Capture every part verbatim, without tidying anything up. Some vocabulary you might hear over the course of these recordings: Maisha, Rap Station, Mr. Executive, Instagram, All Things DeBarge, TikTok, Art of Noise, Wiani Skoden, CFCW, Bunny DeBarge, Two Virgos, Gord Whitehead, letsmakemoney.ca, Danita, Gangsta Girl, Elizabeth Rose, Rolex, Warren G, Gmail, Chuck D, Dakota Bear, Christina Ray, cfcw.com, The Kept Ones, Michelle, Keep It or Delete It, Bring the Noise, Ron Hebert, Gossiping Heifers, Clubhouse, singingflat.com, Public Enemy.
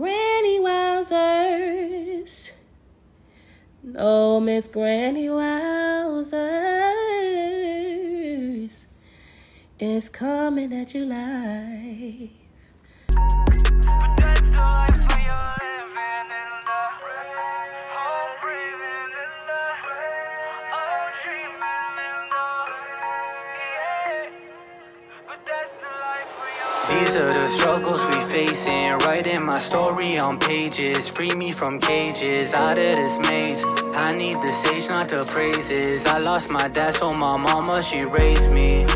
Granny Wowsers. Oh, Miss Granny Wowsers is coming at you live. These are the struggles we facing, writing my story on pages, free me from cages, out of this maze, I need the sage not the praises, I lost my dad so my mama she raised me,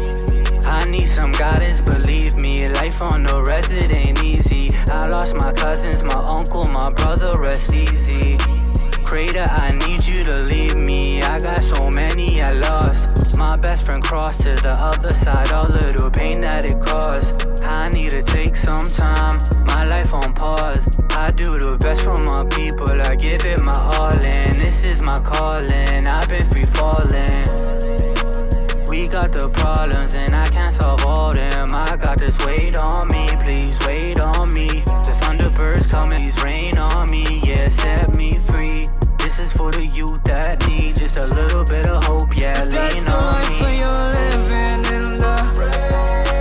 I need some guidance believe me, life on the res it ain't easy, I lost my cousins, my uncle, my brother rest easy, Creator I need you to leave me, I got so many I lost. My best friend crossed to the other side, all of the pain that it caused. I need to take some time, my life on pause. I do the best for my people, I give it my all in. This is my calling, I've been free falling. We got the problems and I can't solve all them. I got this weight on me, please wait on me. The thunderbirds coming, please rain on me, yeah, set me free. This is for the youth that need just a little bit of hope, yeah, lean on me. For your living in the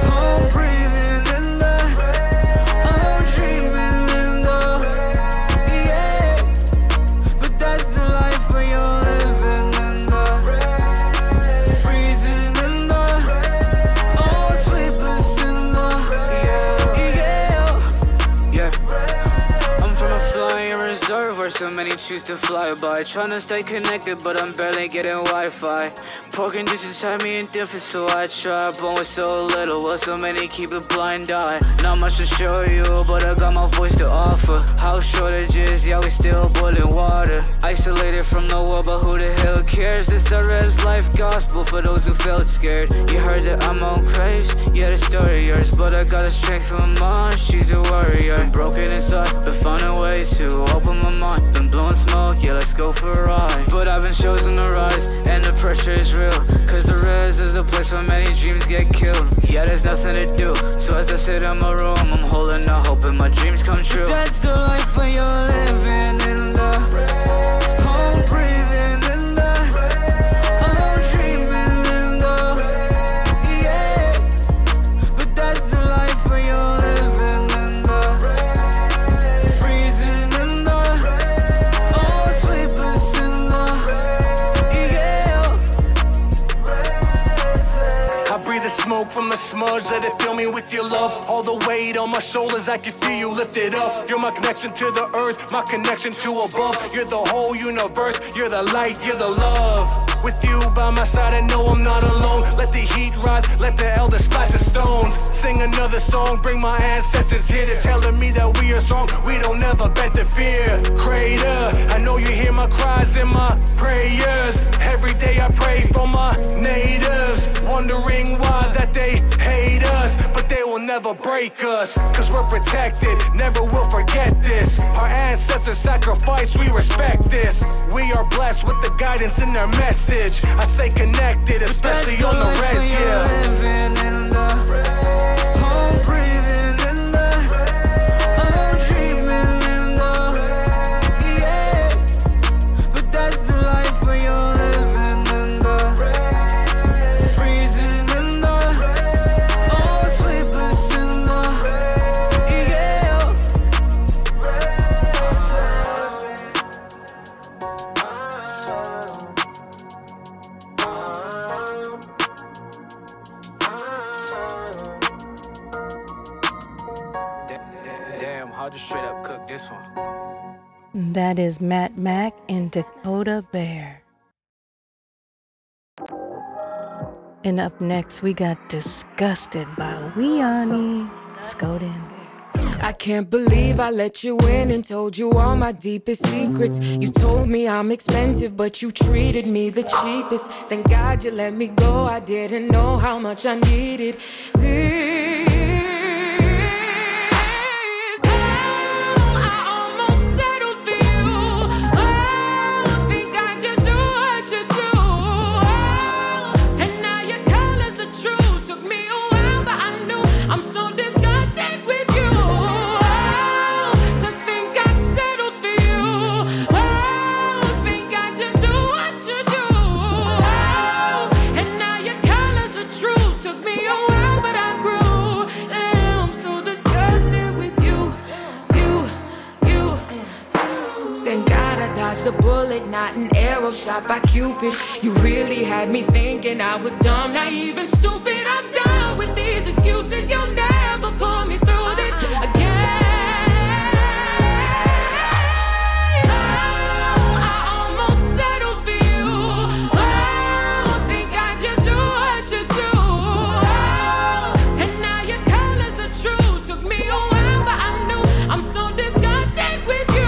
home, breathing in the home, dreaming in the yeah. But that's the life for your living in the freezing in the home, sleepless in the yeah. Yeah. I'm from a flying reserve where so many choose to fly. Tryna stay connected, but I'm barely getting Wi-Fi. Poking just inside me and different, so I try. Born with so little, well, so many keep a blind eye. Not much to show you, but I got my voice to offer. House shortages, yeah, we still boiling water. Isolated from the world, but who the hell cares? It's the Rev's life gospel for those who felt scared. You heard that I'm on craves, yeah, the story yours. But I got the strength from my mom, she's a warrior. Been broken inside, but found a way to open my mind. Been blowing smoke, yeah, let's go for a ride. But I've been chosen to rise, and the pressure is real. Cause the res is a place where many dreams get killed. Yeah, there's nothing to do, so as I sit in my room, I'm holding out hope and my dreams come true. That's the life when you're living in the home, breathing in the home, dreaming in the yeah. But that's the life when you're living in the freezing in the home, sleepless in the yeah. I breathe the smoke from the smudge, let it fill me with your love. All the weight on my shoulders, I can feel you lifted up. You're my connection to the earth, my connection to above. You're the whole universe, you're the light, you're the love. With you by my side, I know I'm not alone. Let the heat rise, let the elder splash the stones. Sing another song, bring my ancestors here. They're telling me that we are strong, we don't ever bend to fear. Creator, I know you hear my cries and my prayers. Every day I pray for my natives, wondering why that they hate us, but they will never break us, cause we're protected, never will forget this. Our ancestors sacrificed, we respect this. We are blessed with the guidance in their message. I stay connected, especially on the res, yeah. That is Matt Mac and Dakota Bear. And up next, we got Disgusted by Wiani Skoden. I can't believe I let you in and told you all my deepest secrets. You told me I'm expensive, but you treated me the cheapest. Thank God you let me go. I didn't know how much I needed this. I'm so disgusted with you. Oh, took me just a bullet, not an arrow shot by Cupid. You really had me thinking I was dumb, naive and stupid. I'm done with these excuses. You'll never pull me through this again. Oh, I almost settled for you. Oh, I think I should do what you do. Oh, and now your colors are true. Took me a while, but I knew I'm so disgusted with you.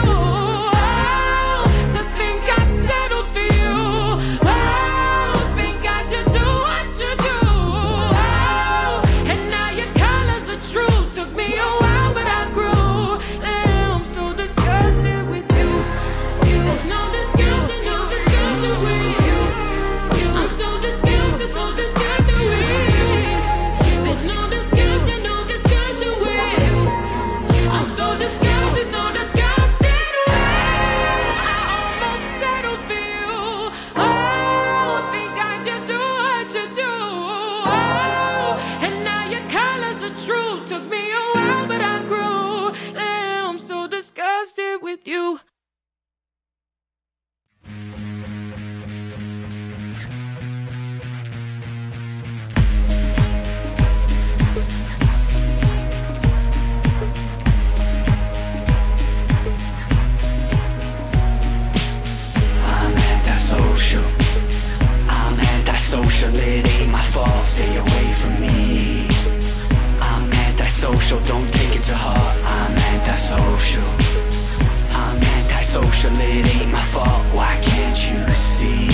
You. I'm anti-social. I'm anti-social. It ain't my fault. Stay away from me. I'm anti-social. Don't take it to heart. I'm anti-social. I'm antisocial, it ain't my fault, why can't you see?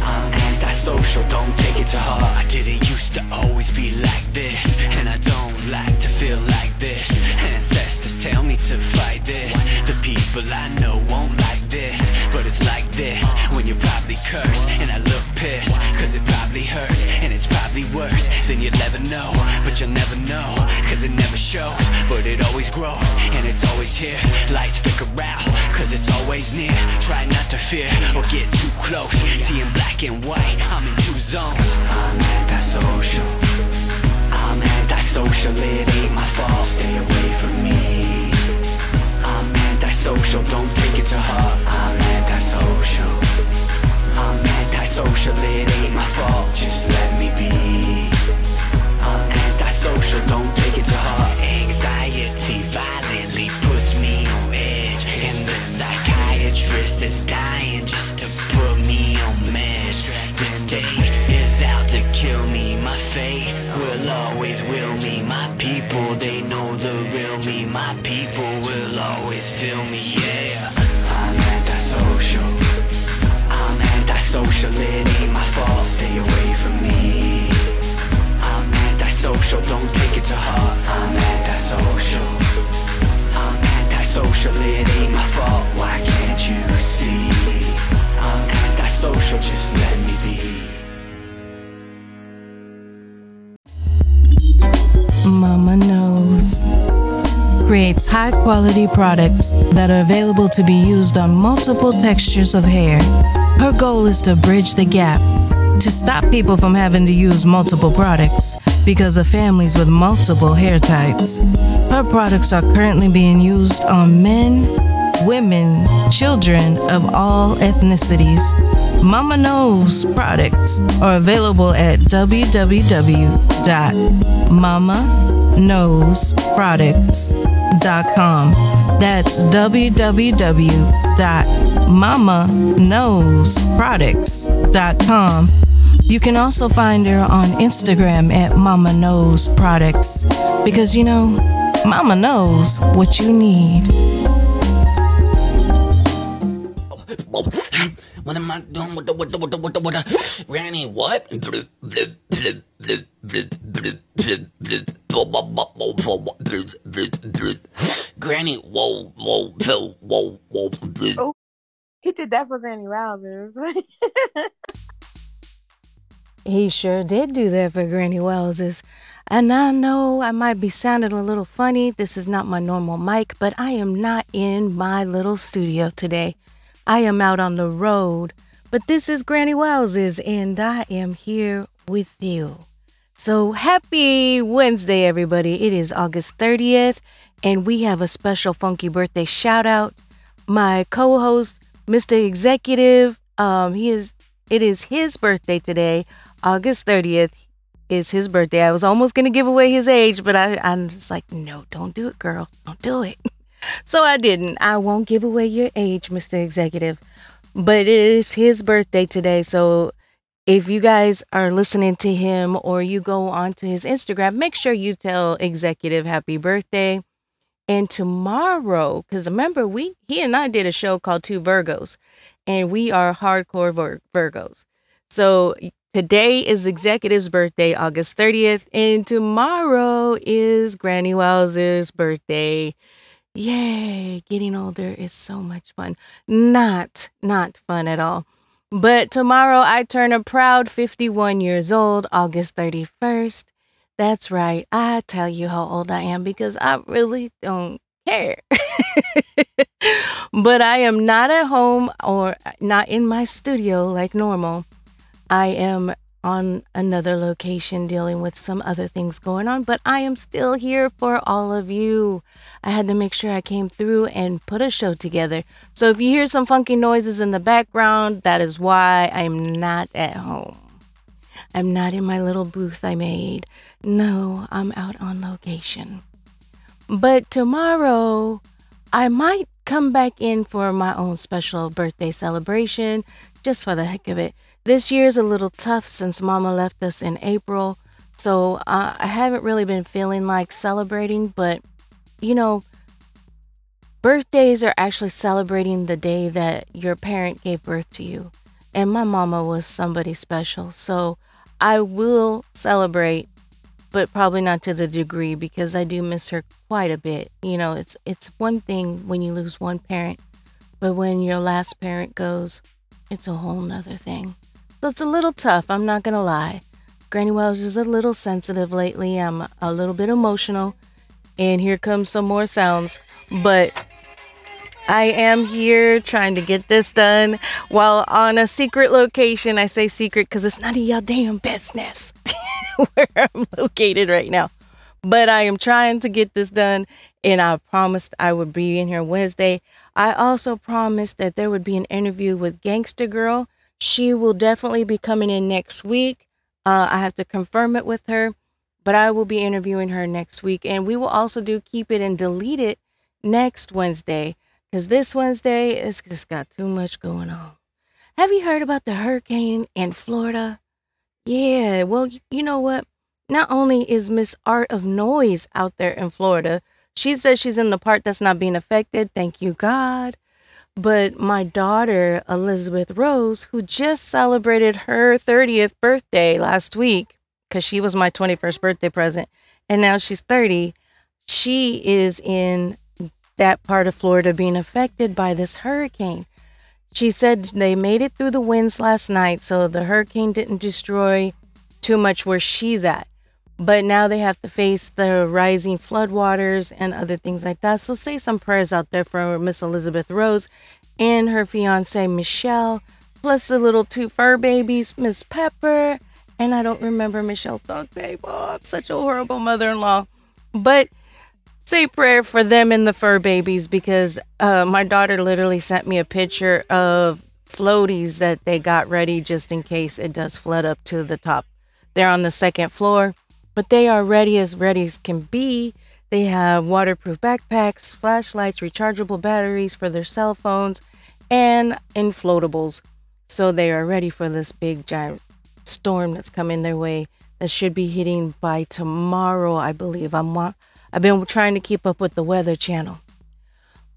I'm antisocial, don't take it to heart. I didn't used to always be like this, and I don't like to feel like this. Ancestors tell me to fight this. The people I know won't like this, but it's like this when you're probably cursed. And I look pissed, cause it probably hurts, and it's probably worse than you'll ever know. But you'll never know, cause it never shows, but it always grows, and it's always here. Lights flicker out, cause it's always near. Try not to fear, or get too close. Seeing black and white, I'm in two zones. I'm antisocial. I'm antisocial, it ain't my fault. Stay away from me. I'm antisocial, don't take it to heart. I'm antisocial. I'm antisocial, it ain't my fault. Just let me be. I'm antisocial, don't take it to heart. Anxiety violently puts me on edge, and the psychiatrist is dying just to put me on meds. This day is out to kill me. My fate will always will me. My people, they know the real me. My people will always feel me, yeah. I'm antisocial. I'm antisocial, it ain't my fault. Stay away from me. I'm antisocial, don't take it to heart. I'm antisocial. I'm antisocial, it ain't my fault. Why can't you see? I'm antisocial, just let me be. Mama Knows creates high-quality products that are available to be used on multiple textures of hair. Her goal is to bridge the gap, to stop people from having to use multiple products because of families with multiple hair types. Her products are currently being used on men, women, children of all ethnicities. Mama Knows products are available at w w w dot mama knows products dot com. That's w w w dot mama knows products dot com. You can also find her on Instagram at Mama Knows Products, because you know, Mama knows what you need. What am I doing with the what the what the what the what the Granny what? Granny, whoa, whoa, whoa, whoa, whoa. Oh, he did that for Granny Wowsers. He sure did do that for Granny Wowsers. And I know I might be sounding a little funny. This is not my normal mic, but I am not in my little studio today. I am out on the road, but this is Granny Wowsers, and I am here with you. So happy Wednesday, everybody. It is August thirtieth, and we have a special funky birthday shout out. My co-host, Mister Executive, um, he is. It is his birthday today. August thirtieth is his birthday. I was almost going to give away his age, but I, I'm just like, no, don't do it, girl. Don't do it. So I didn't. I won't give away your age, Mister Executive. But it is his birthday today. So if you guys are listening to him or you go onto his Instagram, make sure you tell Executive happy birthday. And tomorrow, because remember, we he and I did a show called Two Virgos, and we are hardcore Vir- Virgos. So today is Executive's birthday, August thirtieth, and tomorrow is Granny Wowsers' birthday. Yay, getting older is so much fun. Not, not fun at all. But tomorrow I turn a proud fifty-one years old, August thirty-first. That's right. I tell you how old I am because I really don't care. But I am not at home or not in my studio like normal. I am on another location dealing with some other things going on, but I am still here for all of you. I had to make sure I came through and put a show together. So if you hear some funky noises in the background, that is why I'm not at home. I'm not in my little booth I made. No, I'm out on location. But tomorrow, I might come back in for my own special birthday celebration, just for the heck of it. This year's a little tough since Mama left us in April, so uh, I haven't really been feeling like celebrating, but, you know, birthdays are actually celebrating the day that your parent gave birth to you. And my mama was somebody special, so I will celebrate, but probably not to the degree because I do miss her quite a bit. You know, it's it's one thing when you lose one parent, but when your last parent goes, it's a whole nother thing. So it's a little tough, I'm not going to lie. Granny Wells is a little sensitive lately. I'm a little bit emotional. And here comes some more sounds, but I am here trying to get this done while on a secret location. I say secret because it's none of y'all damn business where I'm located right now. But I am trying to get this done, and I promised I would be in here Wednesday. I also promised that there would be an interview with Gangsta Girl. She will definitely be coming in next week. Uh, I have to confirm it with her, but I will be interviewing her next week. And we will also do Keep It and Delete It next Wednesday. Because this Wednesday, it's just got too much going on. Have you heard about the hurricane in Florida? Yeah, well, you know what? Not only is Miss Art of Noise out there in Florida, she says she's in the part that's not being affected. Thank you, God. But my daughter, Elizabeth Rose, who just celebrated her thirtieth birthday last week, because she was my twenty-first birthday present, and now she's thirty, she is in that part of Florida being affected by this hurricane. She said they made it through the winds last night, so the hurricane didn't destroy too much where she's at. But now they have to face the rising floodwaters and other things like that. So say some prayers out there for Miss Elizabeth Rose and her fiance Michelle, plus the little two fur babies, Miss Pepper, and I don't remember Michelle's dog name. Oh, I'm such a horrible mother-in-law. But say prayer for them and the fur babies, because uh, my daughter literally sent me a picture of floaties that they got ready just in case it does flood up to the top. They're on the second floor, but they are ready as ready as can be. They have waterproof backpacks, flashlights, rechargeable batteries for their cell phones, and inflatables. So they are ready for this big giant storm that's coming their way that should be hitting by tomorrow, I believe. I'm wa- I've been trying to keep up with the Weather Channel.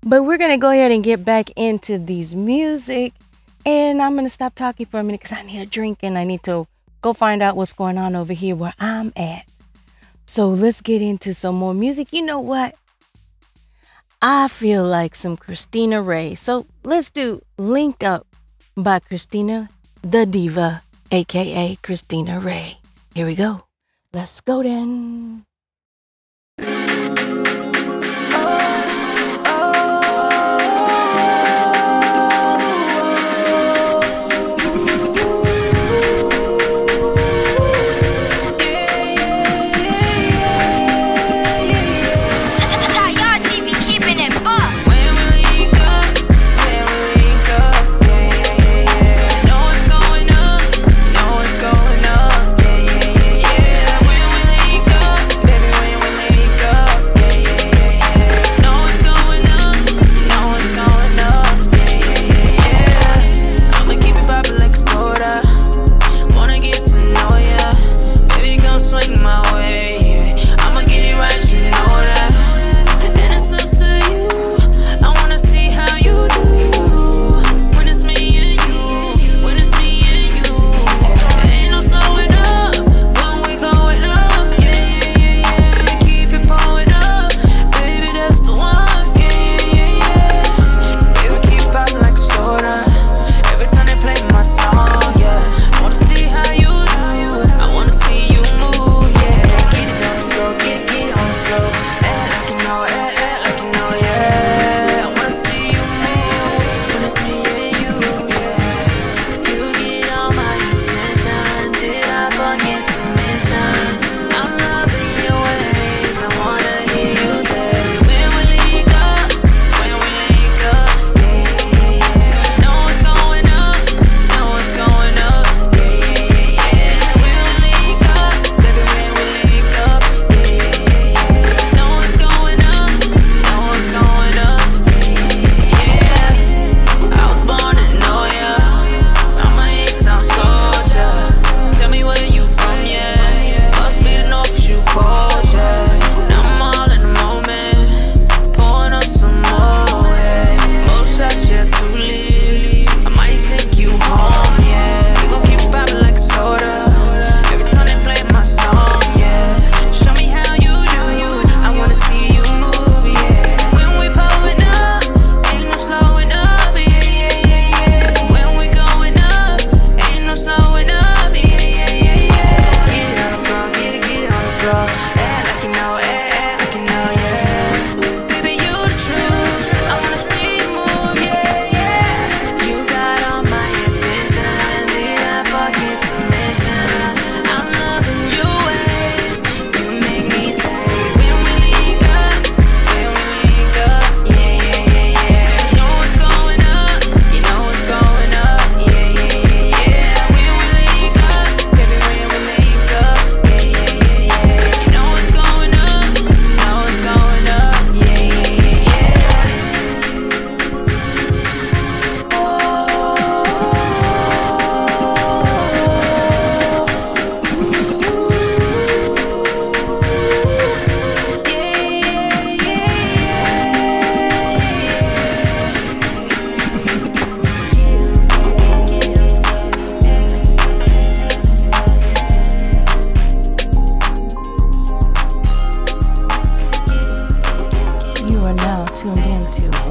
But we're going to go ahead and get back into these music. And I'm going to stop talking for a minute because I need a drink and I need to go find out what's going on over here where I'm at. So let's get into some more music. You know what? I feel like some Christina Ray. So let's do Link Up by Christina the Diva, a k a. Christina Ray. Here we go. Let's go then. Keeping it up. When we link up, when we link up,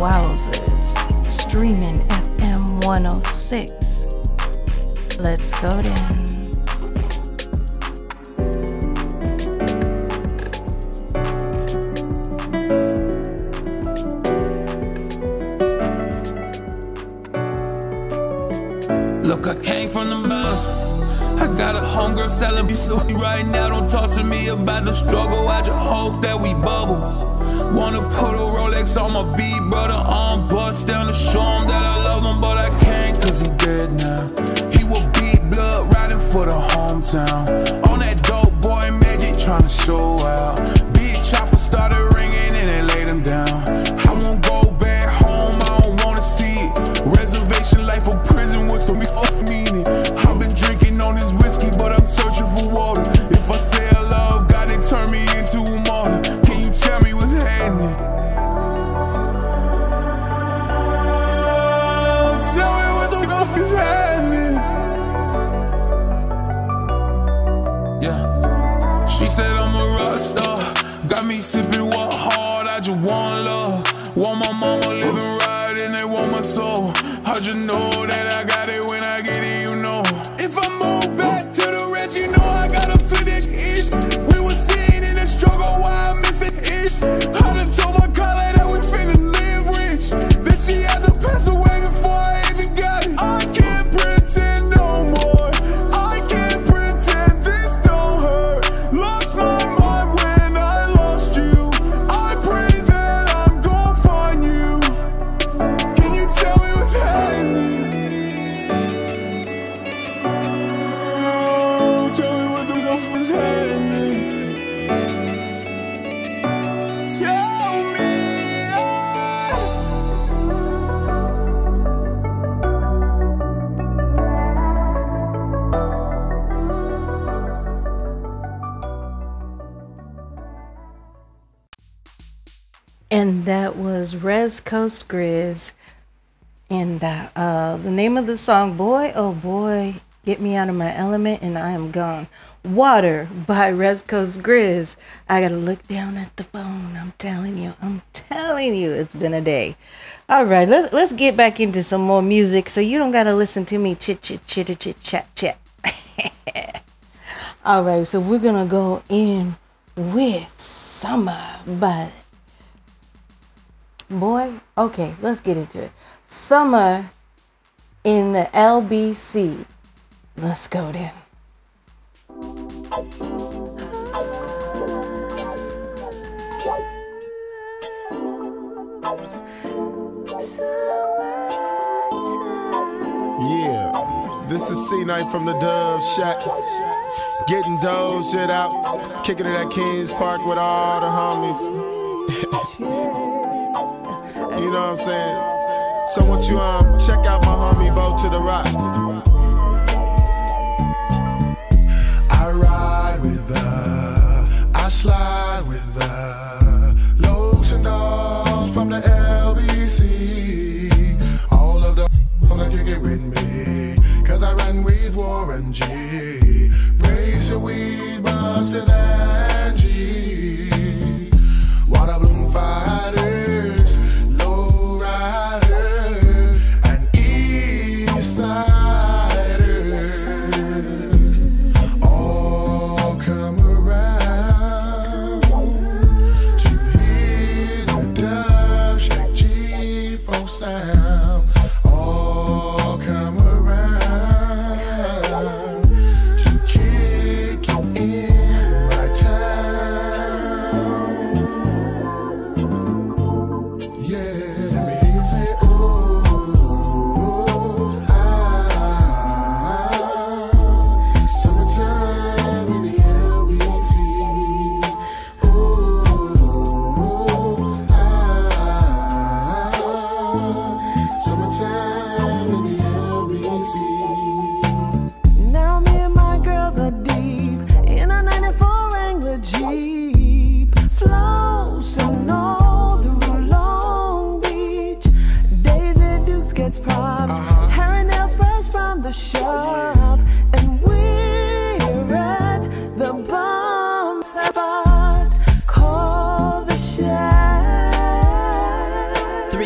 Wowsers, streaming F M one oh six. Let's go then. I came from the mouth. I got a homegirl selling me sushi right now. Don't talk to me about the struggle. I just hope that we bubble. Wanna put a Rolex on my B brother arm bust down to show him that I love him, but I can't cause he dead now. He will beat blood riding for the hometown. On that dope boy magic trying to show out. Big chopper started ringing and they laid him down. I won't go back home, I don't wanna see it. Reservation life for prison was for me. Sipping what hard, I just want love. Want my mama living right and they want my soul. I just know that I got it when I get it, you know. If I move back to the rest, you know I gotta finish ish. We were seen in the struggle, why I miss it ish. I done told my colleague that we finna live rich. That she had to pass away before I even got it. I can't pretend no more. I can't pretend this don't hurt. Lost my mind. And that was Res Coast Grizz. And uh, uh, the name of the song, Boy, Oh Boy, Get Me Out of My Element and I Am Gone. Water by Res Coast Grizz. I gotta look down at the phone. I'm telling you. I'm telling you. It's been a day. All right. Let's, let's get back into some more music so you don't gotta listen to me chit, chit, chit, chit, chat, chat. All right. So we're gonna go in with Summer by... Boy, okay, let's get into it. Summer in the L B C. Let's go then. Yeah, this is C Night from the Dove Shack. Getting dough shit out. Kicking it at Kings Park with all the homies. You know what I'm saying? So what you um check out my homie Bo to the rock. I ride with the, I slide with the loads and dogs from the L B C. All of the wanna kick it with me, cause I run with Warren G. Brace your weed busters and G. Water Bloom Fighters.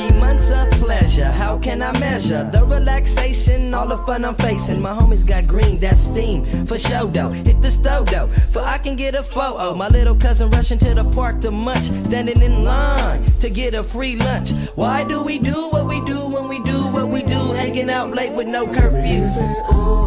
Three months of pleasure, how can I measure the relaxation, all the fun I'm facing? My homies got green, that's steam, for show though. Hit the stove though, for I can get a photo. My little cousin rushing to the park to munch, standing in line to get a free lunch. Why do we do what we do when we do what we do, hanging out late with no curfews? Ooh.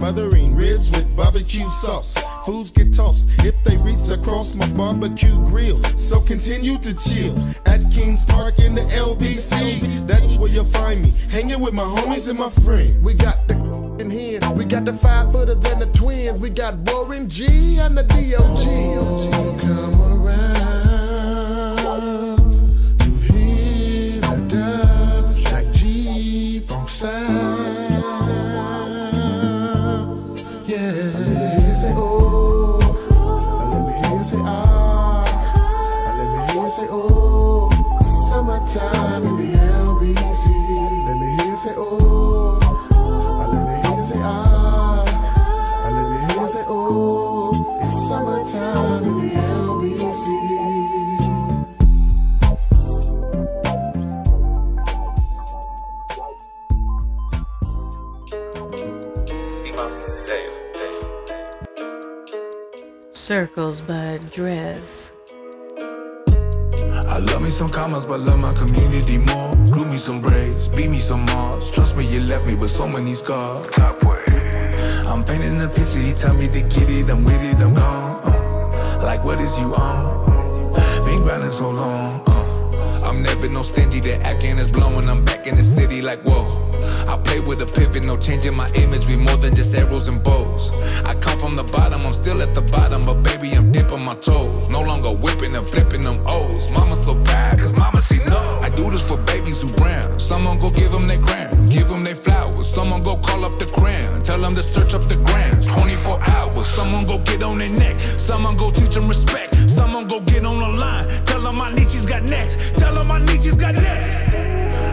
Smothering ribs with barbecue sauce. Fools get tossed if they reach across my barbecue grill. So continue to chill at Kings Park in the L B C. That's where you'll find me, hanging with my homies and my friends. We got the in here, we got the five-footer and the twins. We got Warren G and the D O G. Oh, come around, you hear the dub, Chuck G, funk sound. Time in the L B C. Let me hear you say oh. I let me hear you say ah. I let me hear you say oh. It's summertime in the L B C. Circles by Dress. I love me some commas, but love my community more. Glue me some braids, beat me some Mars. Trust me, you left me with so many scars. I'm painting the picture, he tell me to get it. I'm with it, I'm gone. Uh, like, what is you on? Been grinding so long. Uh, I'm never no stingy, the acting is blowing. I'm back in the city, like, whoa. I play with a pivot, no changing my image. We more than just arrows and bows. I come from the bottom, I'm still at the bottom. But baby, I'm dipping my toes. No longer whipping and flipping them O's. Mama so bad, cause mama she knows. I do this for babies who brown. Someone go give them their gram, give them their flowers. Someone go call up the cram, tell them to search up the grams. Twenty-four hours, someone go get on their neck. Someone go teach them respect. Someone go get on the line, tell them my niches got next. Tell them my niches got next.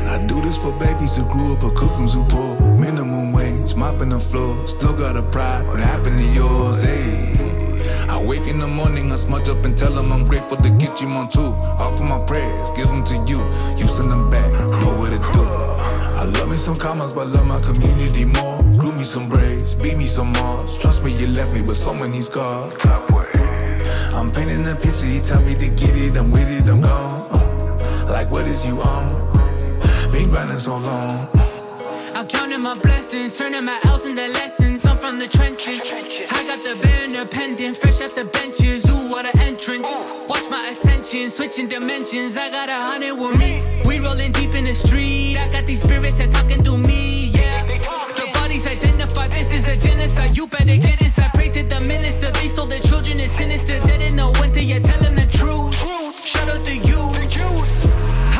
I do this for babies who grew up or cookums who poor. Minimum wage, mopping the floor. Still got a pride, what happened to yours, ayy? I wake in the morning, I smudge up and tell them I'm grateful to get you on too. Offer my prayers, give them to you. You send them back, know what it do. I love me some commas, but love my community more. Glue me some braids, beat me some Mars. Trust me, you left me with so many scars. I'm painting a picture, he tell me to get it. I'm with it, I'm gone. Uh, like, what is you on? Been grinding so long. I'm counting my blessings, turning my L's into lessons. I'm from the trenches. I got the banner pendant, fresh off the benches. Ooh, what an entrance. Watch my ascension, switching dimensions. I got a hundred with me. We rolling deep in the street. I got these spirits that talking through me, yeah. The bodies identified, this is a genocide. You better get this. I pray to the minister. They stole their children, it's sinister. They didn't know when to, yeah, tell them the truth. Shout out to you.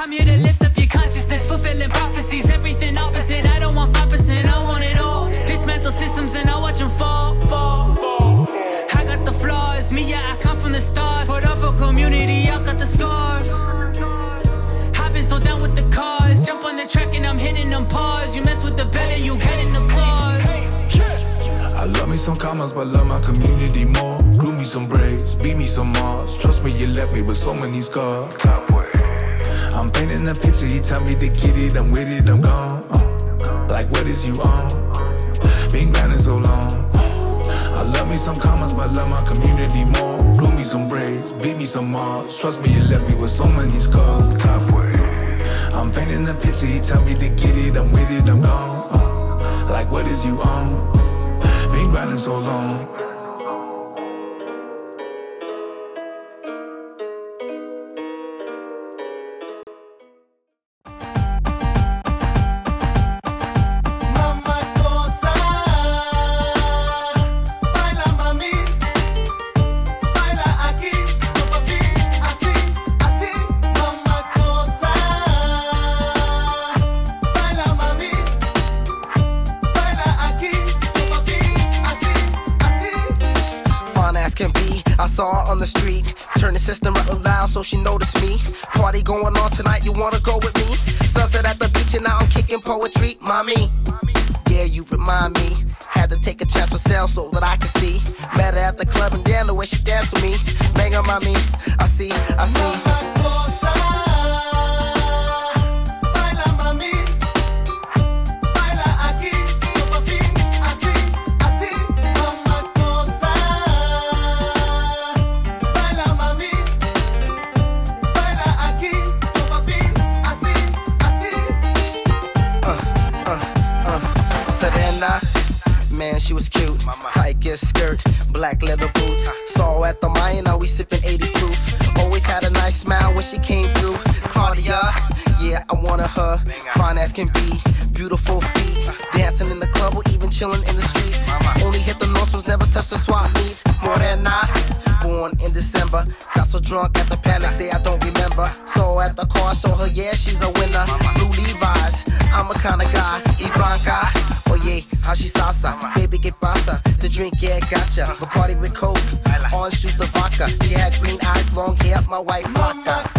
I'm here to lift up your consciousness, fulfilling prophecies, everything opposite. I don't want five percent, I want it all. Dismantle systems and I watch them fall. I got the flaws, me, yeah, I come from the stars. For the whole community, I got the scars. I've been so down with the cars. Jump on the track and I'm hitting them paws. You mess with the bed and you get in the claws. I love me some commas, but love my community more. Glue me some braids, beat me some Mars. Trust me, you left me with so many scars. I'm painting a picture, he tell me to get it. I'm with it, I'm gone. Uh, like, what is you on? Been grinding so long. Uh, I love me some commas, but love my community more. Glue me some braids, beat me some Mars. Trust me, you left me with so many scars. I'm painting a picture, he tell me to get it. I'm with it, I'm gone. Uh, like, what is you on? Been grinding so long. star on the street. Turn the system up loud so she notice me. Party going on tonight, you wanna go with me? Sunset at the beach and now I'm kicking poetry. Mommy, yeah, you remind me. Had to take a chance myself so that I could see. Met her at the club and damn the way she danced with me. Bang on mommy, I see, I see. She was cute, tight skirt, black leather boots. Saw at the Mayan, now we sippin' eighty proof. Always had a nice smile when she came through. Claudia, yeah, I wanted her. Fine as can be, beautiful feet. Dancing in the club or even chillin' in the streets. Only hit the nostrils, never touched the swap meets. Morena, born in December. Got so drunk at the Panics Day, I don't remember. So at the car, show her, yeah, she's a winner. Blue Levi's, I'm a kind of guy. Ivanka. Yeah, how she salsa, baby que pasa, the drink, yeah, gotcha, Bacardi with Coke, orange juice, the vodka, she had green eyes, long hair, my white vodka.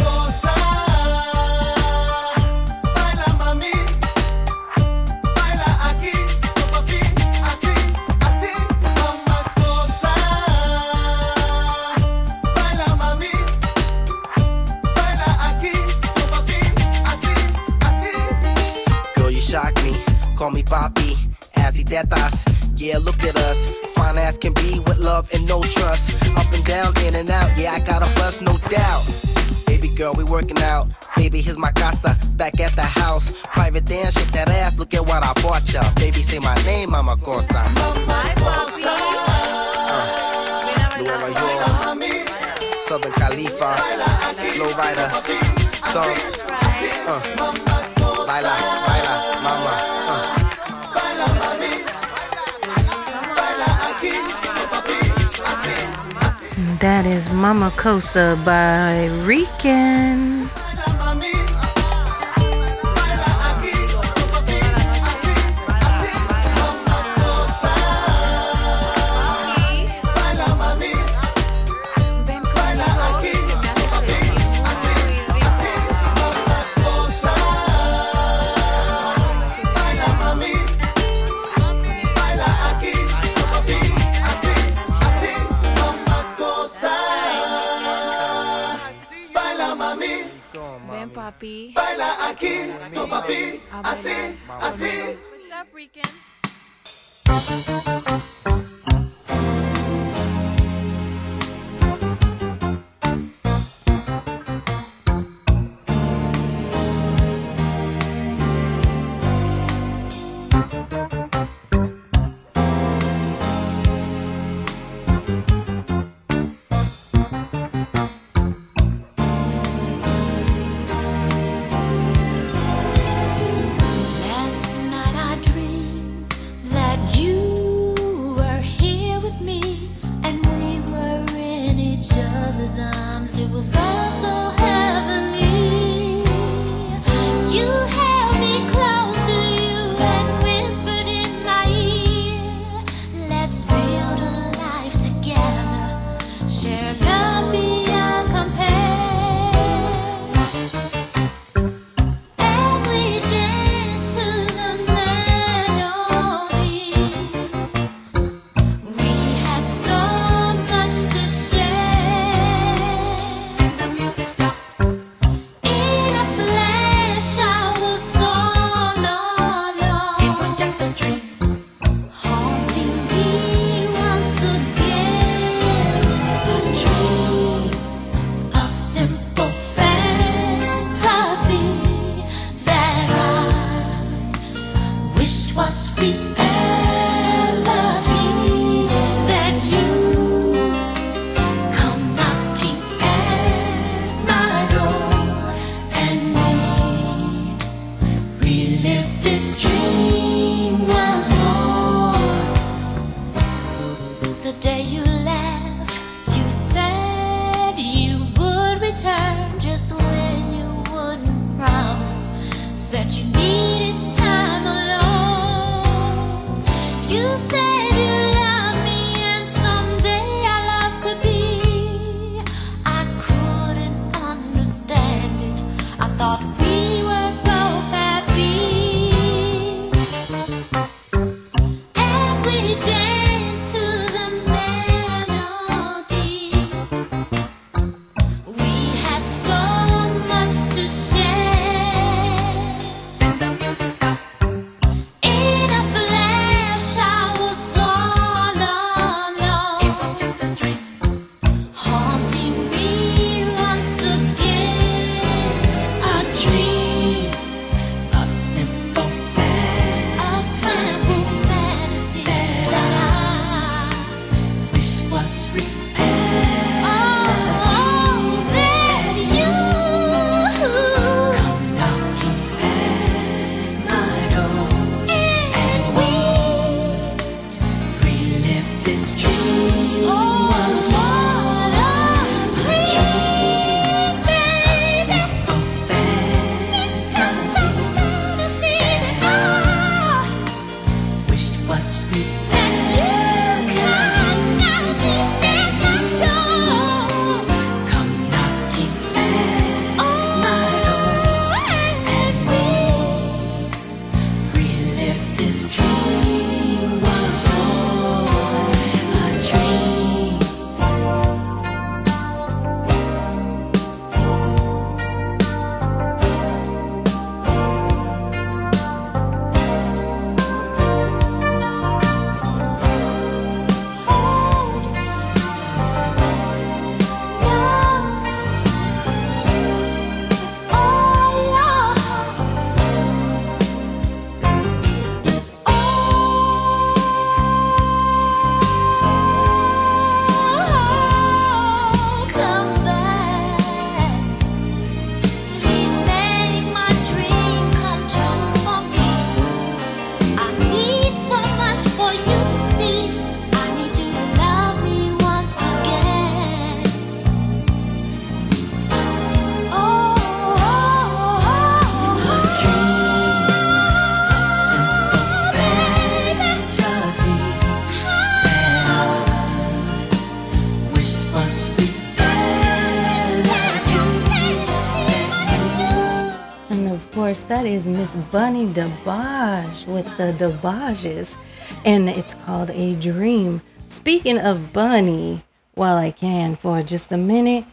Girl, you shock me, call me Bobby. Yeah, look at us. Fine as can be with love and no trust. Up and down, in and out. Yeah, I got a bus, no doubt. Baby girl, we working out. Baby, here's my casa. Back at the house. Private dance, shake that ass. Look at what I bought y'all. Baby, say my name, Mama Cosa. My Cosa. Uh, Nueva York. Southern Khalifa. Lowrider. Thumb. Uh, baila, baila, mama. That is Mama Cosa by Rican. course, that is Miss Bunny DeBarge with the DeBarges, and it's called A Dream. Speaking of Bunny, while I can for just a minute,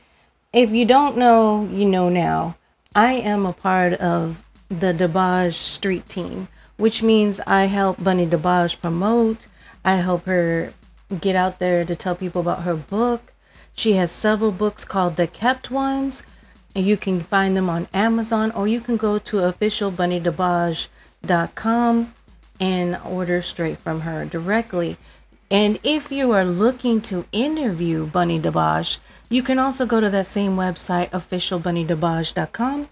if you don't know, you know now. I am a part of the DeBarge street team, which means I help Bunny DeBarge promote. I help her get out there to tell people about her book. She has several books called The Kept Ones, and you can find them on Amazon, or you can go to official bunny debarge dot com and order straight from her directly. And if you are looking to interview Bunny DeBarge, you can also go to that same website, official bunny debarge dot com,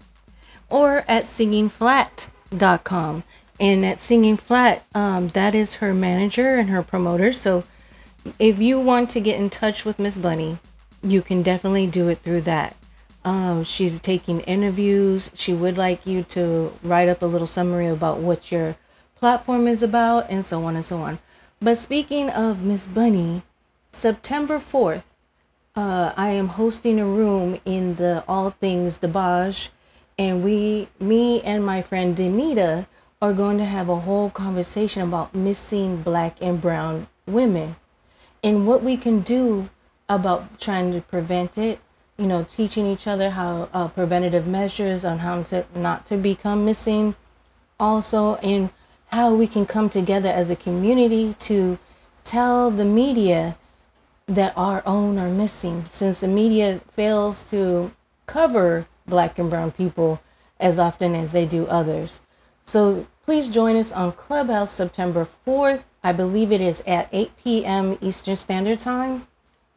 or at singing flat dot com. And at Singing Flat, um, that is her manager and her promoter. So if you want to get in touch with Miss Bunny, you can definitely do it through that. Um, she's taking interviews. She would like you to write up a little summary about what your platform is about, and so on and so on. But speaking of Miss Bunny, September fourth, uh, I am hosting a room in the All Things DeBarge, and we, me and my friend Danita are going to have a whole conversation about missing black and brown women and what we can do about trying to prevent it, you know, teaching each other how uh, preventative measures on how to not to become missing also, and how we can come together as a community to tell the media that our own are missing, since the media fails to cover black and brown people as often as they do others. So please join us on Clubhouse September fourth. I believe it is at eight p.m. Eastern Standard Time.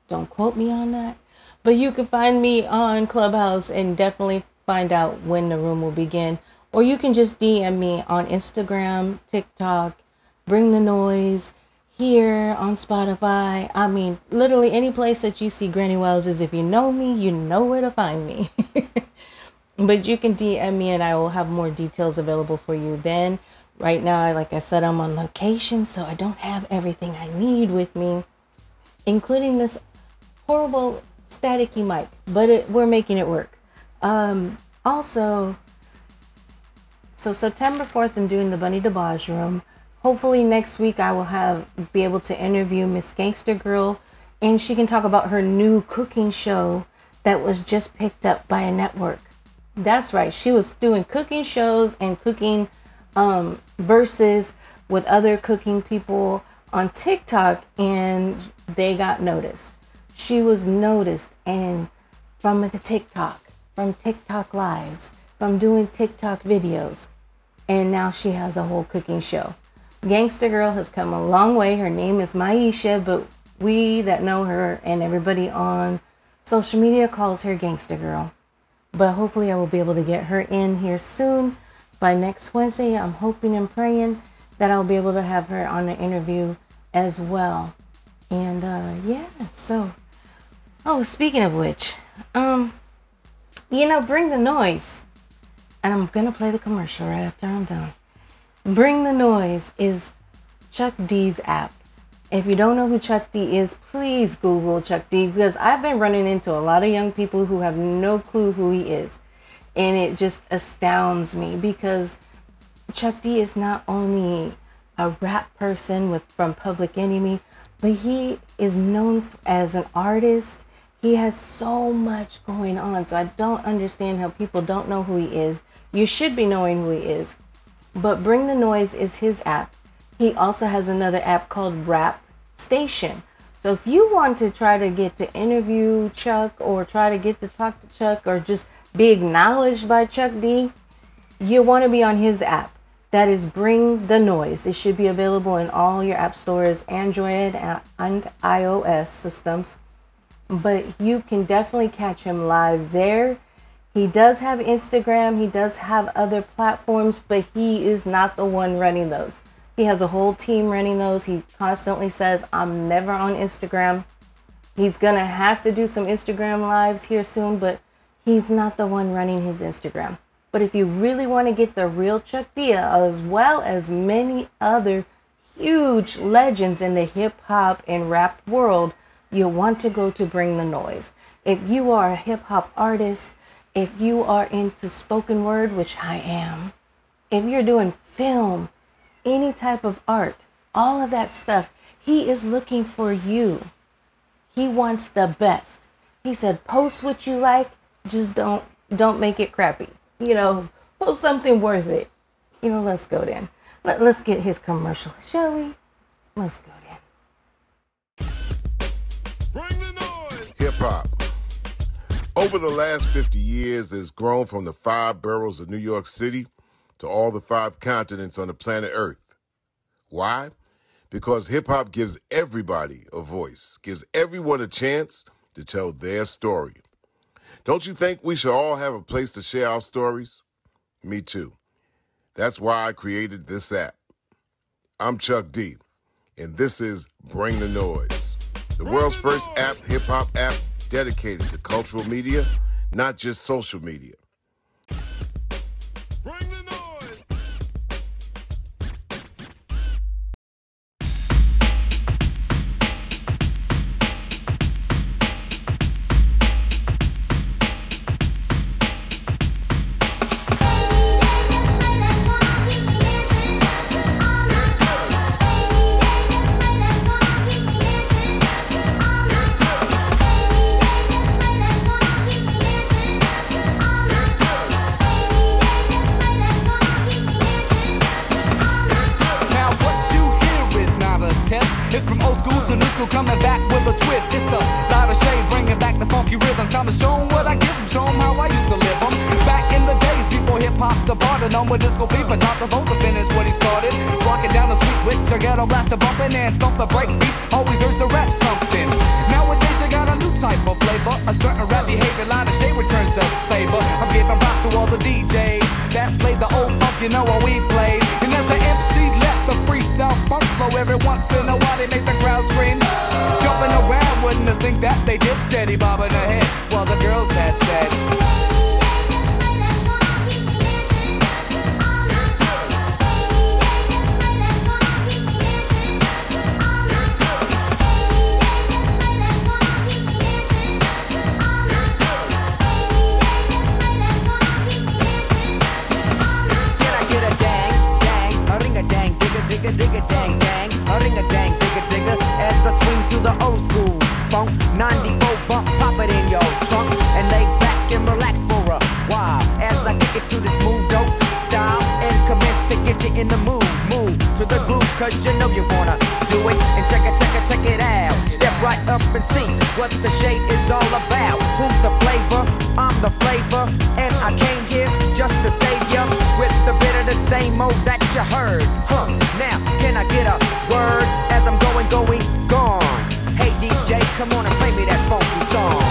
Don't quote me on that. But you can find me on Clubhouse and definitely find out when the room will begin. Or you can just D M me on Instagram, TikTok, Bring the Noise, here on Spotify. I mean, literally any place that you see Granny Wowsers. If you know me, you know where to find me. But you can D M me and I will have more details available for you then. Right now, like I said, I'm on location, so I don't have everything I need with me, including this horrible staticky mic, but it, we're making it work. Um, also, so September fourth, I'm doing the Bunny DeBarge room. Hopefully next week I will have be able to interview Miss Gangsta Girl, and she can talk about her new cooking show that was just picked up by a network. That's right, she was doing cooking shows and cooking um, verses with other cooking people on TikTok, and they got noticed. She was noticed and from the TikTok, from TikTok lives, from doing TikTok videos. And now she has a whole cooking show. Gangsta Girl has come a long way. Her name is Maisha, but we that know her and everybody on social media calls her Gangsta Girl. But hopefully I will be able to get her in here soon. By next Wednesday, I'm hoping and praying that I'll be able to have her on an interview as well. And uh, yeah, so... Oh, speaking of which, um, you know, Bring the Noise, and I'm going to play the commercial right after I'm done. Bring the Noise is Chuck D's app. If you don't know who Chuck D is, please Google Chuck D, because I've been running into a lot of young people who have no clue who he is. And it just astounds me, because Chuck D is not only a rap person with from Public Enemy, but he is known as an artist. He has so much going on, so I don't understand how people don't know who he is. You should be knowing who he is. But Bring the Noise is his app. He also has another app called Rap Station. So if you want to try to get to interview Chuck, or try to get to talk to Chuck, or just be acknowledged by Chuck D, you want to be on his app. That is Bring the Noise. It should be available in all your app stores, Android and iOS systems. But you can definitely catch him live there. He does have Instagram. He does have other platforms, but he is not the one running those. He has a whole team running those. He constantly says, I'm never on Instagram. He's going to have to do some Instagram lives here soon, but he's not the one running his Instagram. But if you really want to get the real Chuck D, as well as many other huge legends in the hip-hop and rap world, you want to go to Bring the Noise. If you are a hip hop artist, if you are into spoken word, which I am, if you're doing film, any type of art, all of that stuff, he is looking for you. He wants the best. He said, post what you like, just don't don't make it crappy. You know, post something worth it. You know, let's go then. Let, let's get his commercial, shall we? Let's go then. Bring the noise. Hip hop. Over the last fifty years, it's grown from the five boroughs of New York City to all the five continents on the planet Earth. Why? Because hip-hop gives everybody a voice, gives everyone a chance to tell their story. Don't you think we should all have a place to share our stories? Me too. That's why I created this app. I'm Chuck D, and this is Bring the Noise, the world's first app, hip-hop app, dedicated to cultural media, not just social media. Bring the noise. Coming back with a twist, it's the lighter shade, bringing back the funky rhythm. Kinda show 'em what I give 'em, show 'em how I used to live 'em. Back in the days, before hip-hop departed, on with disco fever, Doctor Volta finished what he started. Walking down the street with your ghetto blaster bumping and thumping break beats, always urge to rap something. Nowadays you got a new type of flavor, a certain rap behavior, lighter shade returns the favor. I'm giving props to all the D Js that played the old funk, you know what we played. And as the M C left the freestyle funk flow, every once in a while they make the crowd scream. Jumping around, wouldn't have think that they did, steady bobbing her head while the girls had said. The old school funk, ninety-four bump, pop it in your trunk and lay back and relax for a while as I kick it to this smooth dope style and commence to get you in the mood. Move to the groove, cause you know you wanna do it, and check it, check it, check it out. Step right up and see what the shade is all about. Who's the flavor? I'm the flavor, and I came here just to save ya with the bit of the same old that you heard. Huh, now can I get a word as I'm going, going, gone? Hey D J, come on and play me that funky song.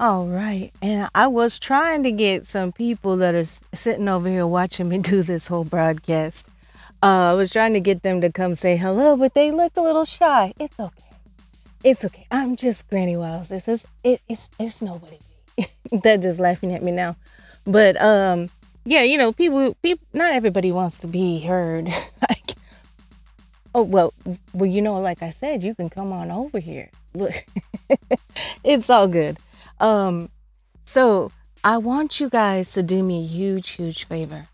All right. And I was trying to get some people that are sitting over here watching me do this whole broadcast. Uh, I was trying to get them to come say hello, but they look a little shy. It's okay. It's okay. I'm just Granny Wowsers. It's, it, it's, it's nobody. They're just laughing at me now. But, um, yeah, you know, people, people, not everybody wants to be heard. Like, oh, well, well, you know, like I said, you can come on over here. Look, it's all good. Um, so I want you guys to do me a huge, huge favor.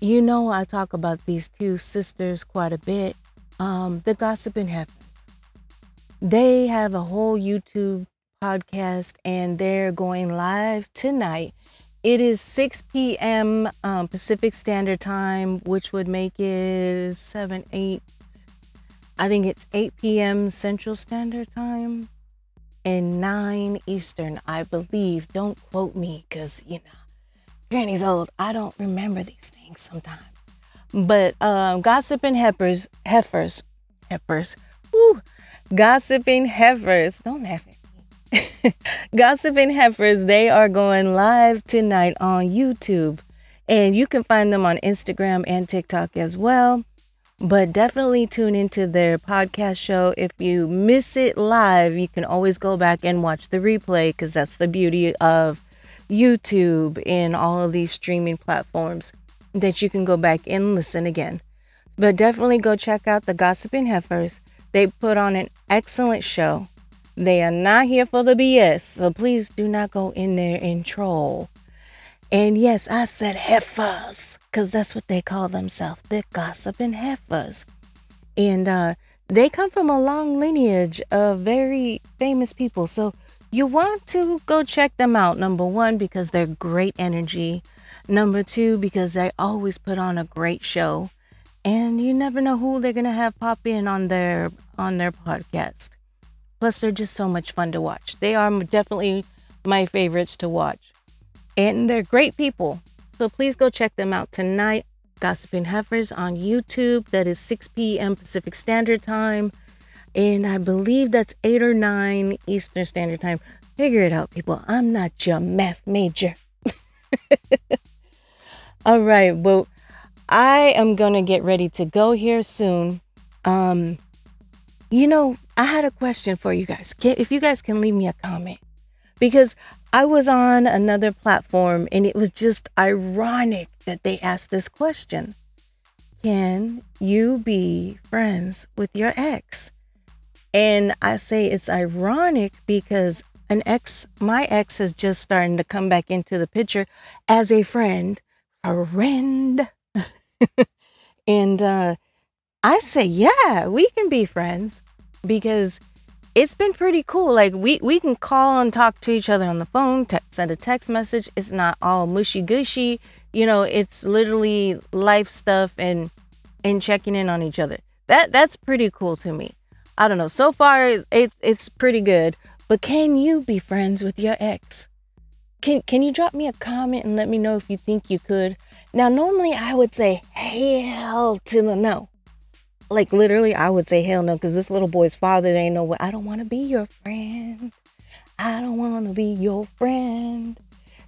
You know, I talk about these two sisters quite a bit. Um, the Gossiping Heifers. They have a whole YouTube podcast and they're going live tonight. It is six p.m. Um, Pacific Standard Time, which would make it seven, eight. I think it's eight p.m. Central Standard Time and nine Eastern, I believe. Don't quote me because, you know, Granny's old. I don't remember these things sometimes. But um, Gossiping Heifers, Heifers, Heifers, woo, Gossiping Heifers, don't laugh at me. Gossiping Heifers, they are going live tonight on YouTube. And you can find them on Instagram and TikTok as well. But definitely tune into their podcast show. If you miss it live, you can always go back and watch the replay because that's the beauty of YouTube and all of these streaming platforms, that you can go back and listen again. But definitely go check out the Gossiping Heifers. They put on an excellent show. They are not here for the B S, so please do not go in there and troll. And yes, I said heifers because that's what they call themselves. They're Gossiping Heifers. And uh, they come from a long lineage of very famous people. So you want to go check them out, number one, because they're great energy. Number two, because they always put on a great show. And you never know who they're going to have pop in on their on their podcast. Plus, they're just so much fun to watch. They are definitely my favorites to watch. And they're great people. So please go check them out tonight. Gossiping Heifers on YouTube. That is six p.m. Pacific Standard Time. And I believe that's eight or nine Eastern Standard Time. Figure it out, people. I'm not your math major. All right. Well, I am going to get ready to go here soon. Um, you know, I had a question for you guys. If you guys can leave me a comment. Because I was on another platform and it was just ironic that they asked this question. Can you be friends with your ex? And I say it's ironic because an ex, my ex is just starting to come back into the picture as a friend, a friend. And uh, I say, yeah, we can be friends because it's been pretty cool. Like we, we can call and talk to each other on the phone, te- send a text message. It's not all mushy gushy. You know, it's literally life stuff and, and checking in on each other. That that's pretty cool to me. I don't know. So far, it it's pretty good. But can you be friends with your ex? Can can you drop me a comment and let me know if you think you could? Now, normally I would say hell to the no. Like literally, I would say hell no because this little boy's father they know what. I don't want to be your friend. I don't want to be your friend.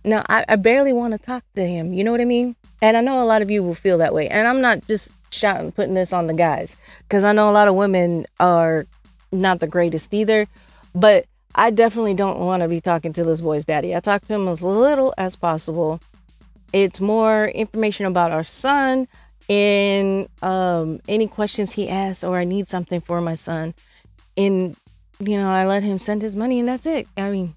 No, I, I barely want to talk to him. You know what I mean? And I know a lot of you will feel that way. And I'm not just shouting, putting this on the guys, because I know a lot of women are not the greatest either. But I definitely don't want to be talking to this boy's daddy. I talk to him as little as possible. It's more information about our son and um, any questions he asks, or I need something for my son. And, you know, I let him send his money and that's it. I mean,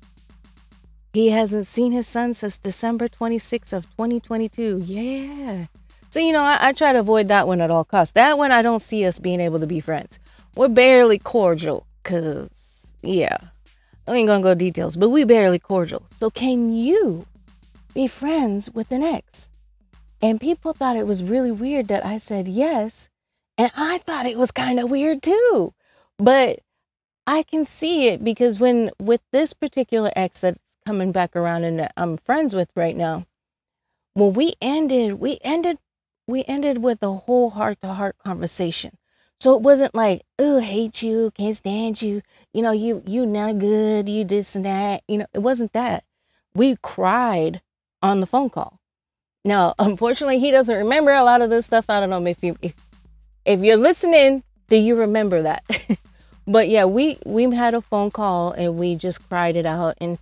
he hasn't seen his son since December twenty-sixth of twenty twenty-two. Yeah. So, you know, I, I try to avoid that one at all costs. That one, I don't see us being able to be friends. We're barely cordial because, yeah, I ain't going to go details, but we barely cordial. So can you be friends with an ex? And people thought it was really weird that I said yes. And I thought it was kind of weird too. But I can see it because when with this particular ex that's coming back around and that I'm friends with right now, when we ended, we ended We ended with a whole heart-to-heart conversation. So it wasn't like, oh, hate you, can't stand you, you know, you you not good, you this and that. You know, it wasn't that. We cried on the phone call. Now, unfortunately, he doesn't remember a lot of this stuff. I don't know if you if, if you're listening, do you remember that? But yeah, we we had a phone call and we just cried it out and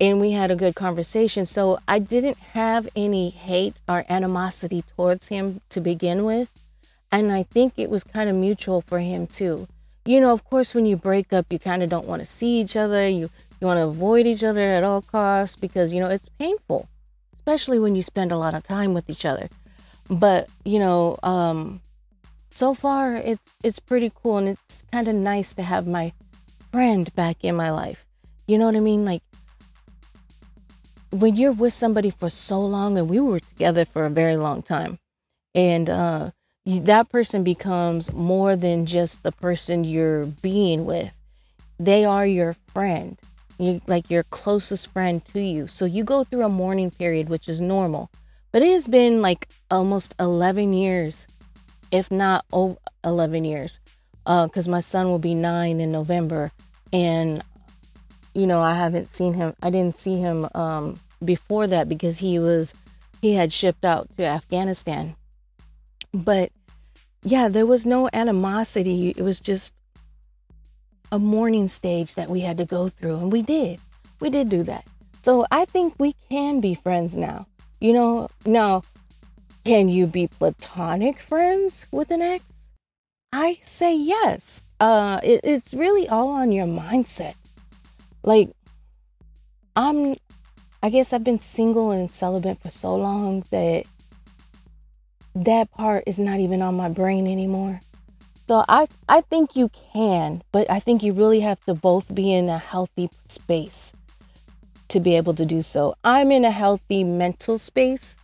and we had a good conversation. So I didn't have any hate or animosity towards him to begin with. And I think it was kind of mutual for him too. You know, of course, when you break up, you kind of don't want to see each other. You, you want to avoid each other at all costs because, you know, it's painful, especially when you spend a lot of time with each other. But, you know, um, so far it's, it's pretty cool. And it's kind of nice to have my friend back in my life. You know what I mean? Like, when you're with somebody for so long, and we were together for a very long time, and uh, you, that person becomes more than just the person you're being with. They are your friend, you, like your closest friend to you. So you go through a mourning period, which is normal, but it has been like almost eleven years, if not over eleven years, because uh, my son will be nine in November, and you know, I haven't seen him. I didn't see him um, before that because he was, he had shipped out to Afghanistan. But yeah, there was no animosity. It was just a mourning stage that we had to go through. And we did, we did do that. So I think we can be friends now. You know, now, can you be platonic friends with an ex? I say yes. Uh, it, it's really all on your mindset. Like, I'm, I guess I've been single and celibate for so long that that part is not even on my brain anymore. So I, I think you can, but I think you really have to both be in a healthy space to be able to do so. I'm in a healthy mental space.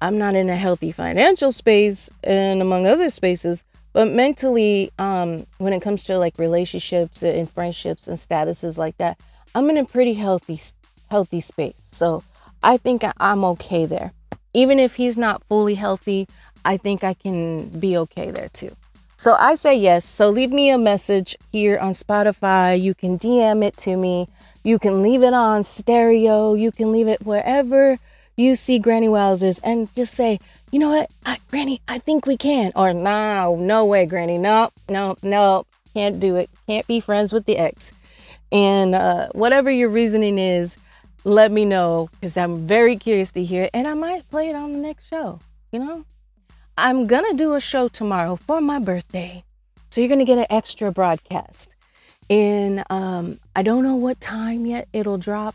I'm not in a healthy financial space, and among other spaces. But mentally, um, when it comes to like relationships and friendships and statuses like that, I'm in a pretty healthy, healthy space. So I think I'm okay there. Even if he's not fully healthy, I think I can be okay there too. So I say yes. So leave me a message here on Spotify. You can D M it to me. You can leave it on stereo. You can leave it wherever you see Granny Wowsers, and just say, you know what, I, Granny, I think we can. Or no, no way, Granny. No, no, no. Can't do it. Can't be friends with the ex. And uh, whatever your reasoning is, let me know, because I'm very curious to hear it. And I might play it on the next show. You know, I'm going to do a show tomorrow for my birthday. So you're going to get an extra broadcast. And um, I don't know what time yet it'll drop.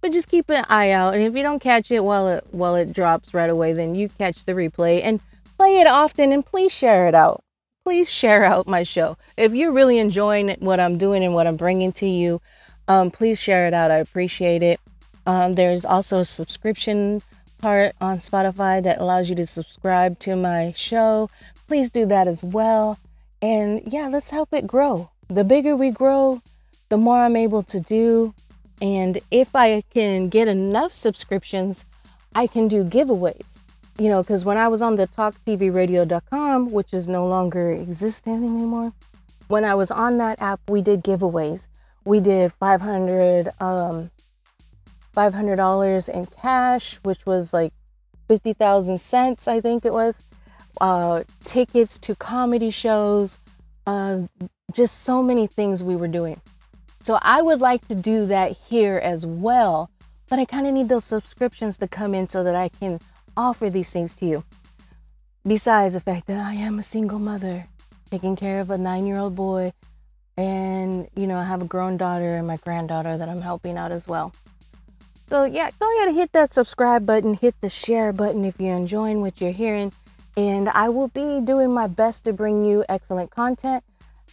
But just keep an eye out. And if you don't catch it while it while it drops right away, then you catch the replay and play it often. And please share it out. Please share out my show. If you're really enjoying what I'm doing and what I'm bringing to you, um, please share it out. I appreciate it. Um, there's also a subscription part on Spotify that allows you to subscribe to my show. Please do that as well. And yeah, let's help it grow. The bigger we grow, the more I'm able to do. And if I can get enough subscriptions, I can do giveaways, you know, because when I was on the talk t v radio dot com, which is no longer existing anymore, when I was on that app, we did giveaways. We did five hundred dollars five hundred dollars in cash, which was like fifty thousand cents, I think it was, uh, tickets to comedy shows, uh, just so many things we were doing. So I would like to do that here as well, but I kind of need those subscriptions to come in so that I can offer these things to you. Besides the fact that I am a single mother taking care of a nine-year-old boy, and, you know, I have a grown daughter and my granddaughter that I'm helping out as well. So yeah, go ahead and hit that subscribe button, hit the share button if you're enjoying what you're hearing, and I will be doing my best to bring you excellent content.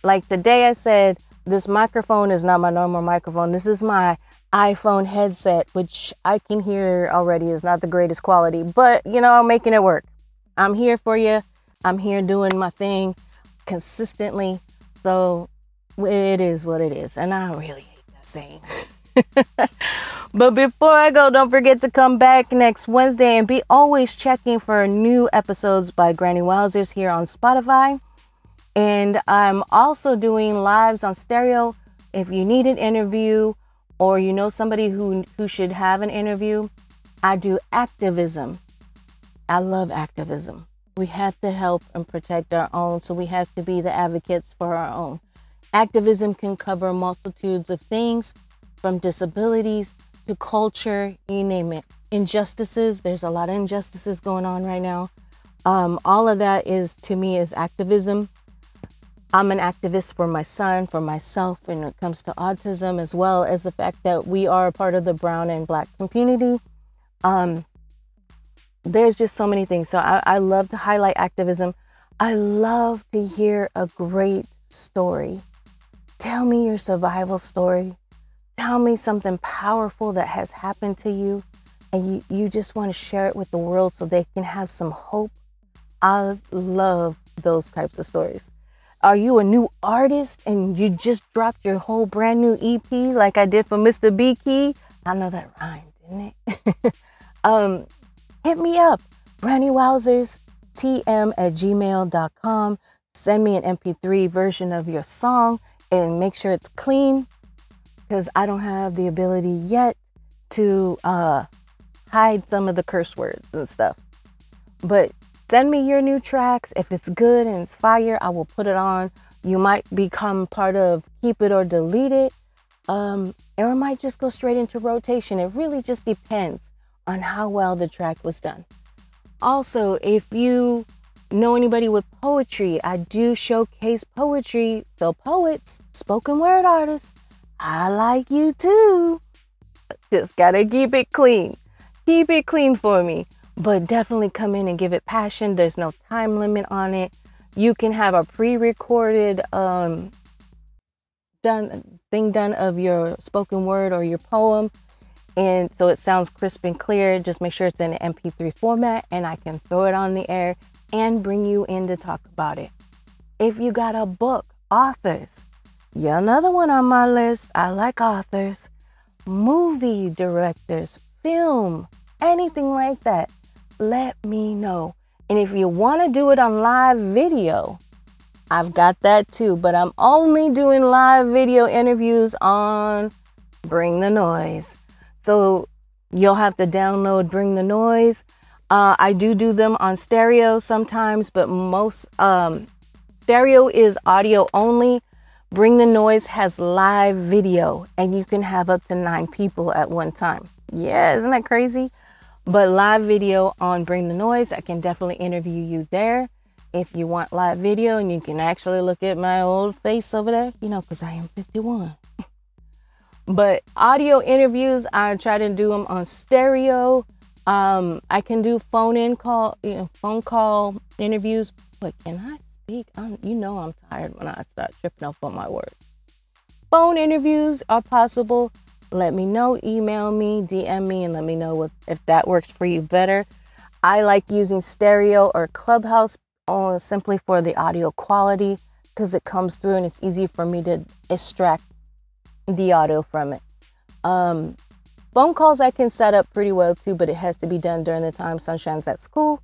Like today I said, this microphone is not my normal microphone. This is my iPhone headset, which I can hear already is not the greatest quality, but you know, I'm making it work. I'm here for you. I'm here doing my thing consistently. So it is what it is. And I really hate that saying. But before I go, don't forget to come back next Wednesday and be always checking for new episodes by Granny Wowsers here on Spotify. And I'm also doing lives on stereo. If you need an interview or you know somebody who, who should have an interview, I do activism. I love activism. We have to help and protect our own, so we have to be the advocates for our own. Activism can cover multitudes of things, from disabilities to culture, you name it. Injustices, there's a lot of injustices going on right now. Um, all of that is, to me, is activism. I'm an activist for my son, for myself, when it comes to autism, as well as the fact that we are a part of the brown and black community. Um, there's just so many things. So I, I love to highlight activism. I love to hear a great story. Tell me your survival story. Tell me something powerful that has happened to you, and you, you just want to share it with the world so they can have some hope. I love those types of stories. Are you a new artist and you just dropped your whole brand new E P like I did for Mister B-Key? I know that rhymed, didn't it? um, hit me up, granny wowsers t m at gmail dot com. Send me an M P three version of your song and make sure it's clean, because I don't have the ability yet to uh, hide some of the curse words and stuff. But send me your new tracks. If it's good and it's fire, I will put it on. You might become part of Keep It or Delete It. Um, or it might just go straight into rotation. It really just depends on how well the track was done. Also, if you know anybody with poetry, I do showcase poetry. So poets, spoken word artists, I like you too. Just gotta keep it clean. Keep it clean for me. But definitely come in and give it passion. There's no time limit on it. You can have a pre-recorded um, done thing done of your spoken word or your poem. And so it sounds crisp and clear. Just make sure it's in an M P three format, and I can throw it on the air and bring you in to talk about it. If you got a book, authors, you're another one on my list. I like authors, movie directors, film, anything like that. Let me know. And if you want to do it on live video, I've got that too, but I'm only doing live video interviews on Bring the Noise. So you'll have to download Bring the Noise. Uh, I do do them on stereo sometimes, but most um, stereo is audio only. Bring the Noise has live video, and you can have up to nine people at one time. Yeah, isn't that crazy? But live video on Bring the Noise, I can definitely interview you there if you want live video, and you can actually look at my old face over there, you know, because I am fifty-one. But audio interviews, I try to do them on stereo. Um, I can do phone in call, you know, phone call interviews. But can I speak? I'm, you know, I'm tired when I start tripping up on my words. Phone interviews are possible. Let me know, email me, D M me, and let me know what, if that works for you better. I like using stereo or Clubhouse on, simply for the audio quality, because it comes through and it's easy for me to extract the audio from it. Um, phone calls I can set up pretty well too, but it has to be done during the time Sunshine's at school.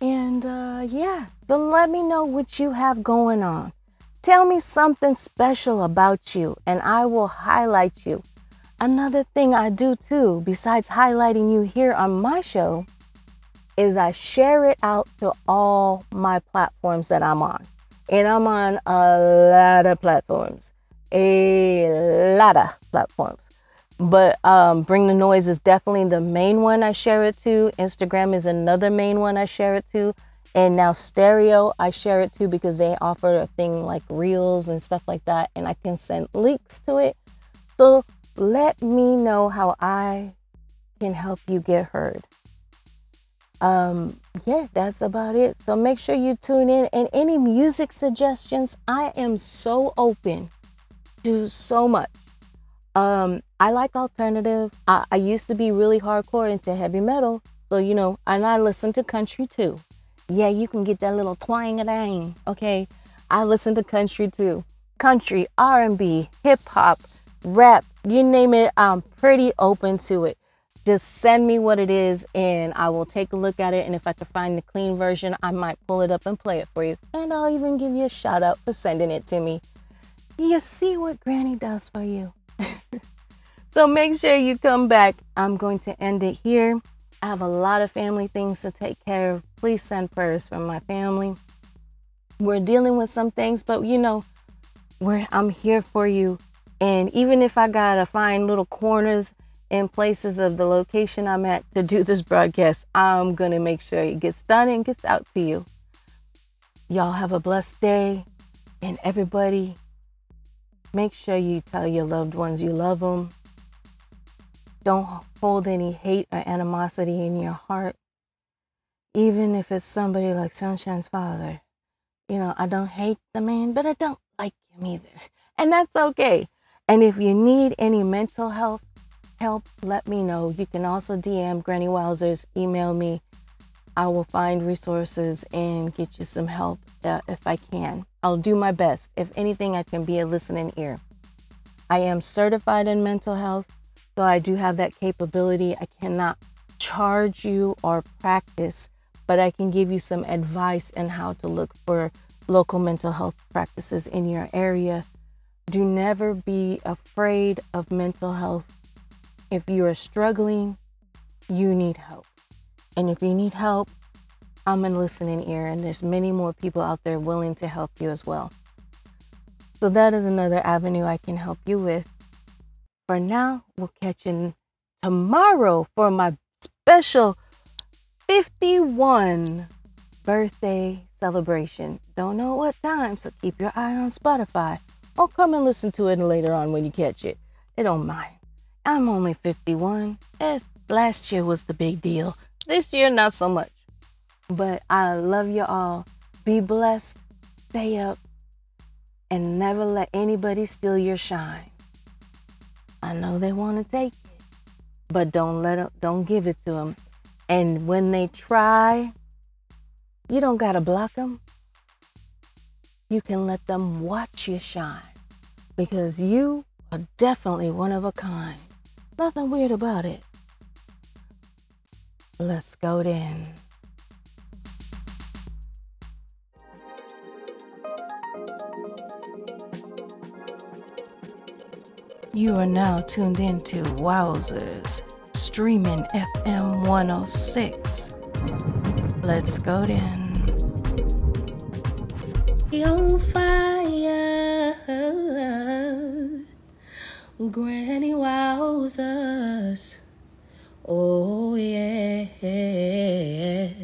And uh, yeah, so let me know what you have going on. Tell me something special about you, and I will highlight you. Another thing I do too, besides highlighting you here on my show, is I share it out to all my platforms that I'm on. And I'm on a lot of platforms. A lot of platforms. But um, Bring the Noise is definitely the main one I share it to. Instagram is another main one I share it to. And now Stereo, I share it to because they offer a thing like Reels and stuff like that. And I can send links to it. So let me know how I can help you get heard. Um, yeah, that's about it. So make sure you tune in. And any music suggestions, I am so open to so much. Um, I like alternative. I, I used to be really hardcore into heavy metal. So, you know, and I listen to country too. Yeah, you can get that little twang-a-dang. Okay, I listen to country too. Country, R and B, hip hop, rap, you name it, I'm pretty open to it. Just send me what it is and I will take a look at it. And if I can find the clean version, I might pull it up and play it for you. And I'll even give you a shout out for sending it to me. You see what Granny does for you. So make sure you come back. I'm going to end it here. I have a lot of family things to take care of. Please send prayers from my family. We're dealing with some things, but you know, we're, I'm here for you. And even if I gotta find little corners and places of the location I'm at to do this broadcast, I'm gonna make sure it gets done and gets out to you. Y'all have a blessed day. And everybody, make sure you tell your loved ones you love them. Don't hold any hate or animosity in your heart. Even if it's somebody like Sunshine's father. You know, I don't hate the man, but I don't like him either. And that's okay. And if you need any mental health help, let me know. You can also D M Granny Wowsers, email me. I will find resources and get you some help uh, if I can. I'll do my best. If anything, I can be a listening ear. I am certified in mental health, so I do have that capability. I cannot charge you or practice, but I can give you some advice on how to look for local mental health practices in your area. Do never be afraid of mental health. If you are struggling, you need help. And if you need help, I'm a listening ear, and there's many more people out there willing to help you as well. So that is another avenue I can help you with. For now, we'll catch you tomorrow for my special fifty-one birthday celebration. Don't know what time, so keep your eye on Spotify. Or come and listen to it later on when you catch it. It don't mind. I'm only fifty-one. Last year was the big deal. This year, not so much. But I love you all. Be blessed. Stay up. And never let anybody steal your shine. I know they want to take it. But don't let them, don't give it to them. And when they try, you don't got to block them. You can let them watch you shine, because you are definitely one of a kind. Nothing weird about it. Let's go then. You are now tuned into Wowsers, streaming F M one oh six. Let's go then. On fire, Granny Wowsers, oh yeah.